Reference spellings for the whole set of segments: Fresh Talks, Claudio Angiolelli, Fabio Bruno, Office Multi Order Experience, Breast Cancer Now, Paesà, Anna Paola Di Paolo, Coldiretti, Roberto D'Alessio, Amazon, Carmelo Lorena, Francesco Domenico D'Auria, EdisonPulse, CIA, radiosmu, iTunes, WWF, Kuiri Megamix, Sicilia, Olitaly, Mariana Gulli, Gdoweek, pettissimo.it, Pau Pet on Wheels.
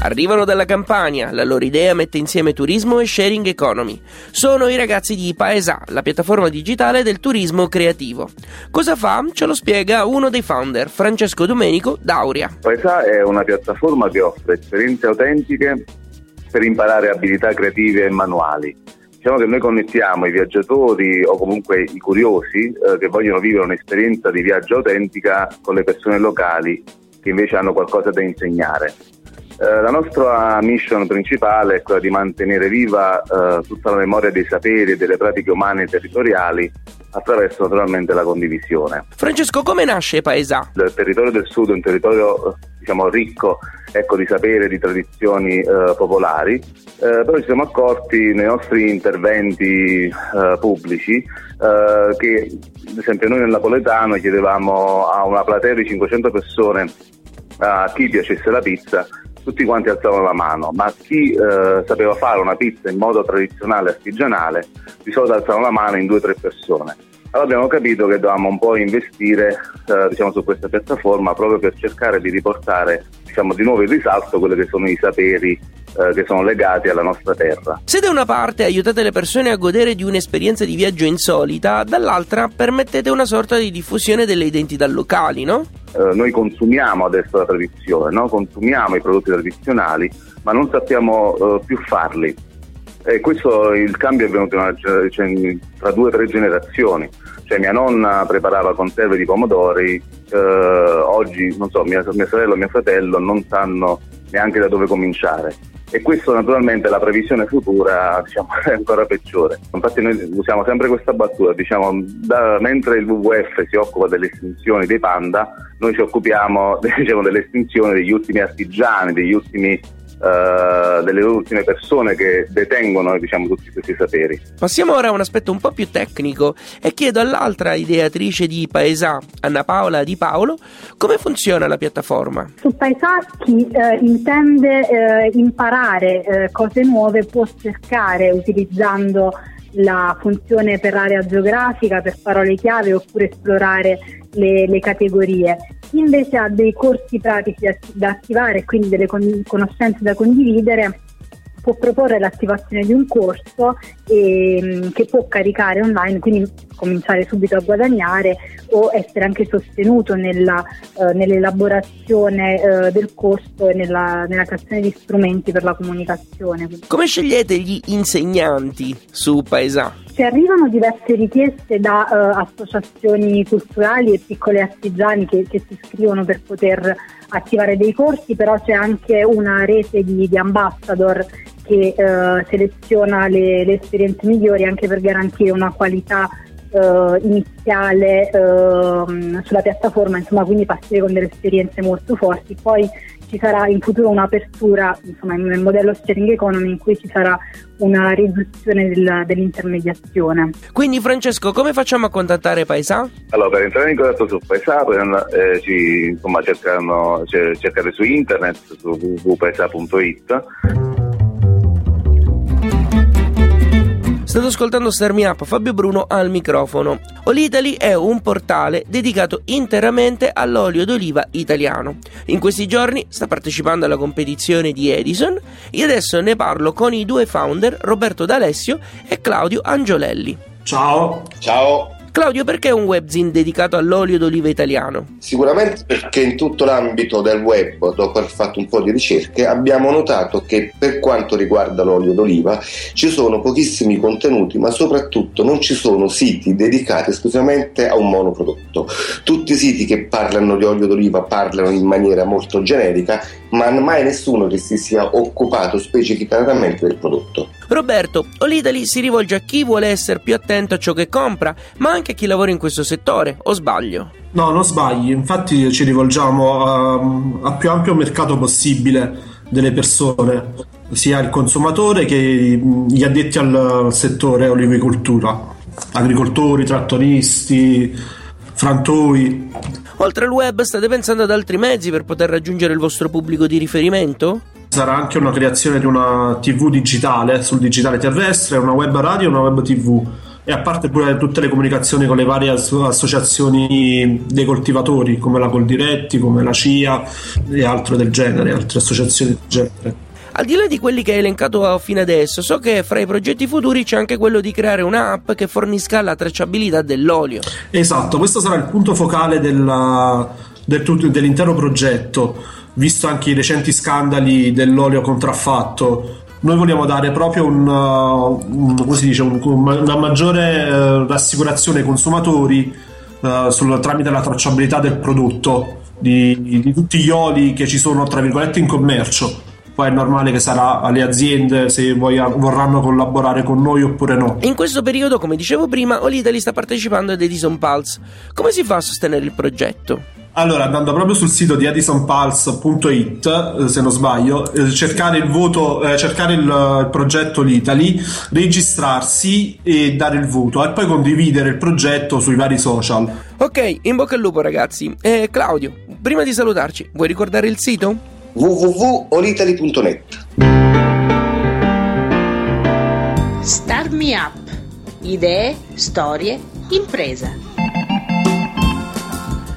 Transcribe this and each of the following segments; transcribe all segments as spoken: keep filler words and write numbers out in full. Arrivano dalla Campania, la loro idea mette insieme turismo e sharing economy. Sono i ragazzi di Paesà, la piattaforma digitale del turismo creativo. Cosa fa? Ce lo spiega uno dei founder, Francesco Domenico D'Auria. Paesà è una piattaforma che offre esperienze autentiche per imparare abilità creative e manuali. Diciamo che noi connettiamo i viaggiatori o comunque i curiosi eh, che vogliono vivere un'esperienza di viaggio autentica con le persone locali che invece hanno qualcosa da insegnare. La nostra mission principale è quella di mantenere viva eh, tutta la memoria dei saperi e delle pratiche umane e territoriali attraverso naturalmente la condivisione. Francesco, come nasce Paesà? Il territorio del sud è un territorio diciamo ricco ecco, di sapere, di tradizioni eh, popolari, eh, però ci siamo accorti nei nostri interventi eh, pubblici eh, che ad esempio noi nel napoletano chiedevamo a una platea di cinquecento persone a chi piacesse la pizza. Tutti quanti alzavano la mano, ma chi eh, sapeva fare una pizza in modo tradizionale e artigianale di solito alzavano la mano in due o tre persone. Allora abbiamo capito che dovevamo un po' investire eh, diciamo, su questa piattaforma proprio per cercare di riportare diciamo, di nuovo in risalto quelli che sono i saperi eh, che sono legati alla nostra terra. Se da una parte aiutate le persone a godere di un'esperienza di viaggio insolita, dall'altra permettete una sorta di diffusione delle identità locali, no? Eh, noi consumiamo adesso la tradizione, no? Consumiamo i prodotti tradizionali, ma non sappiamo eh, più farli. E questo il cambio è avvenuto una, cioè, tra due o tre generazioni. Cioè mia nonna preparava conserve di pomodori, eh, oggi non so, mia, mia sorella o mio fratello non sanno neanche da dove cominciare. E questo naturalmente la previsione futura diciamo, è ancora peggiore. Infatti noi usiamo sempre questa battuta, diciamo, da, mentre il W W F si occupa delle estinzioni dei panda, noi ci occupiamo diciamo, delle estinzioni degli ultimi artigiani, degli ultimi Uh, delle ultime persone che detengono diciamo tutti questi saperi. Passiamo ora a un aspetto un po' più tecnico e chiedo all'altra ideatrice di Paesà, Anna Paola Di Paolo, come funziona la piattaforma. Su Paesà chi eh, intende eh, imparare eh, cose nuove può cercare utilizzando la funzione per area geografica, per parole chiave oppure esplorare le, le categorie. Invece ha dei corsi pratici da attivare, quindi delle con- conoscenze da condividere, può proporre l'attivazione di un corso e, che può caricare online, quindi cominciare subito a guadagnare o essere anche sostenuto nella, eh, nell'elaborazione eh, del corso e nella, nella creazione di strumenti per la comunicazione. Come scegliete gli insegnanti su Paesà? Ci arrivano diverse richieste da eh, associazioni culturali e piccoli artigiani che, che si iscrivono per poter attivare dei corsi, però c'è anche una rete di, di ambassador che eh, seleziona le, le esperienze migliori anche per garantire una qualità eh, iniziale eh, sulla piattaforma, insomma, quindi partire con delle esperienze molto forti. Poi ci sarà in futuro un'apertura, insomma, nel modello sharing economy in cui ci sarà una riduzione del, dell'intermediazione. Quindi Francesco, come facciamo a contattare Paesà? Allora, per entrare in contatto su Paesà, eh, ci insomma cercano, cioè, cercate su internet, su w w w punto paesà punto i t. State ascoltando Start Me Up, Fabio Bruno al microfono. Olitaly è un portale dedicato interamente all'olio d'oliva italiano. In questi giorni sta partecipando alla competizione di Edison e adesso ne parlo con i due founder Roberto D'Alessio e Claudio Angiolelli. Ciao! Ciao! Claudio, perché un webzine dedicato all'olio d'oliva italiano? Sicuramente perché in tutto l'ambito del web, dopo aver fatto un po' di ricerche, abbiamo notato che per quanto riguarda l'olio d'oliva ci sono pochissimi contenuti, ma soprattutto non ci sono siti dedicati esclusivamente a un monoprodotto. Tutti i siti che parlano di olio d'oliva parlano in maniera molto generica, ma mai nessuno che si sia occupato specificatamente del prodotto. Roberto, Olitaly si rivolge a chi vuole essere più attento a ciò che compra, ma anche a chi lavora in questo settore, o sbaglio? No, non sbagli, infatti ci rivolgiamo al più ampio mercato possibile delle persone, sia il consumatore che gli addetti al settore olivicoltura, agricoltori, trattoristi, frantoi. Oltre al web, state pensando ad altri mezzi per poter raggiungere il vostro pubblico di riferimento? Sarà anche una creazione di una tivù digitale, sul digitale terrestre, una web radio e una web tivù, e a parte pure tutte le comunicazioni con le varie associazioni dei coltivatori, come la Coldiretti, come la C I A e altre del genere, altre associazioni del genere. Al di là di quelli che hai elencato fino adesso, so che fra i progetti futuri c'è anche quello di creare un'app che fornisca la tracciabilità dell'olio. Esatto, questo sarà il punto focale della, del, dell'intero progetto, visto anche i recenti scandali dell'olio contraffatto. Noi vogliamo dare proprio un, un, come si dice, un, una maggiore eh, rassicurazione ai consumatori eh, sul, tramite la tracciabilità del prodotto, di, di tutti gli oli che ci sono, tra virgolette, in commercio. Poi è normale che sarà alle aziende se voglia, vorranno collaborare con noi oppure no. In questo periodo, come dicevo prima, Olitaly sta partecipando ad EdisonPulse. Come si fa a sostenere il progetto? Allora, andando proprio sul sito di edison pulse punto it, se non sbaglio, cercare il voto, eh, cercare il, il progetto Olitaly, registrarsi e dare il voto, e poi condividere il progetto sui vari social. Ok, in bocca al lupo ragazzi. Eh, Claudio, prima di salutarci, vuoi ricordare il sito? w w w punto olitaly punto net. Start Me Up. Idee, storie, impresa.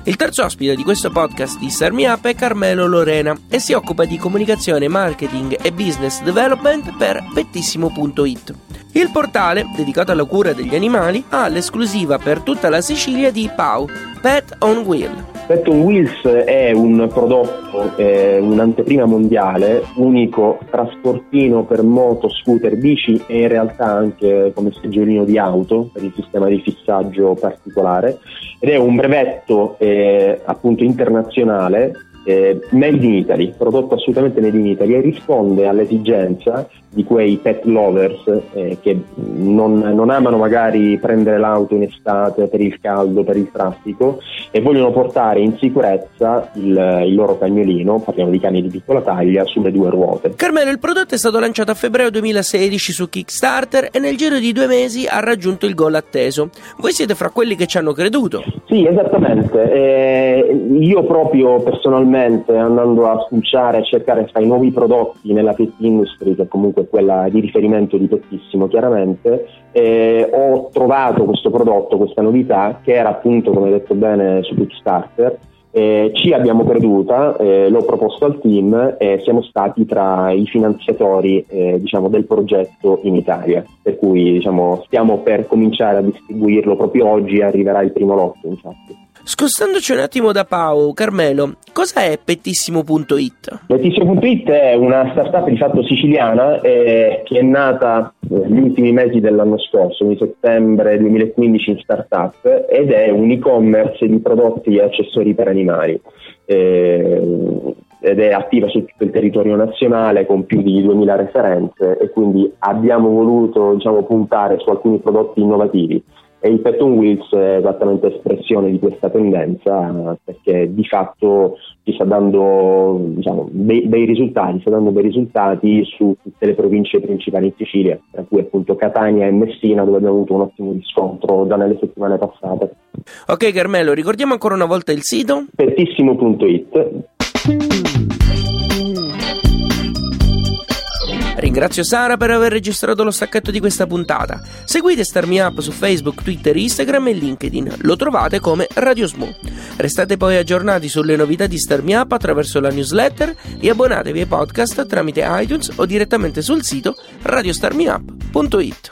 Il terzo ospite di questo podcast di Start Me Up è Carmelo Lorena e si occupa di comunicazione, marketing e business development per pettissimo punto it. Il portale, dedicato alla cura degli animali, ha l'esclusiva per tutta la Sicilia di Pau Pet on Wheels. Pet on Wheels è un prodotto, eh, un'anteprima mondiale, unico trasportino per moto, scooter, bici e in realtà anche come seggiolino di auto per il sistema di fissaggio particolare, ed è un brevetto eh, appunto internazionale eh, made in Italy, prodotto assolutamente made in Italy, e risponde all'esigenza di quei pet lovers eh, che non, non amano magari prendere l'auto in estate per il caldo, per il traffico, e vogliono portare in sicurezza il, il loro cagnolino, parliamo di cani di piccola taglia, sulle due ruote. Carmelo, il prodotto è stato lanciato a febbraio duemilasedici su Kickstarter e nel giro di due mesi ha raggiunto il goal atteso. Voi siete fra quelli che ci hanno creduto? Sì, esattamente. Eh, io proprio personalmente, andando a spulciare e cercare fra i nuovi prodotti nella pet industry, che comunque quella di riferimento di Pettissimo chiaramente, eh, ho trovato questo prodotto, questa novità che era appunto, come detto bene, su Kickstarter. Eh, ci abbiamo creduta, eh, l'ho proposto al team e eh, siamo stati tra i finanziatori eh, diciamo del progetto in Italia, per cui diciamo stiamo per cominciare a distribuirlo proprio oggi, arriverà il primo lotto infatti. Scostandoci un attimo da Pau, Carmelo, cosa è pettissimo punto it? pettissimo punto it è una startup di fatto siciliana eh, che è nata negli eh, ultimi mesi dell'anno scorso, di settembre duemilaquindici in startup, ed è un e-commerce di prodotti e accessori per animali. Eh, ed è attiva su tutto il territorio nazionale con più di duemila referenze, e quindi abbiamo voluto diciamo puntare su alcuni prodotti innovativi. E il Pet on Wheels è esattamente espressione di questa tendenza, perché di fatto ci sta dando diciamo, bei, bei risultati, sta dando bei risultati su tutte le province principali in Sicilia, tra cui appunto Catania e Messina, dove abbiamo avuto un ottimo riscontro già nelle settimane passate. Ok Carmelo, ricordiamo ancora una volta il sito? pettissimo punto it. Ringrazio Sara per aver registrato lo stacchetto di questa puntata. Seguite Start Me Up su Facebook, Twitter, Instagram e LinkedIn. Lo trovate come Radio Smo. Restate poi aggiornati sulle novità di Start Me Up attraverso la newsletter e abbonatevi ai podcast tramite iTunes o direttamente sul sito radio start me up punto it.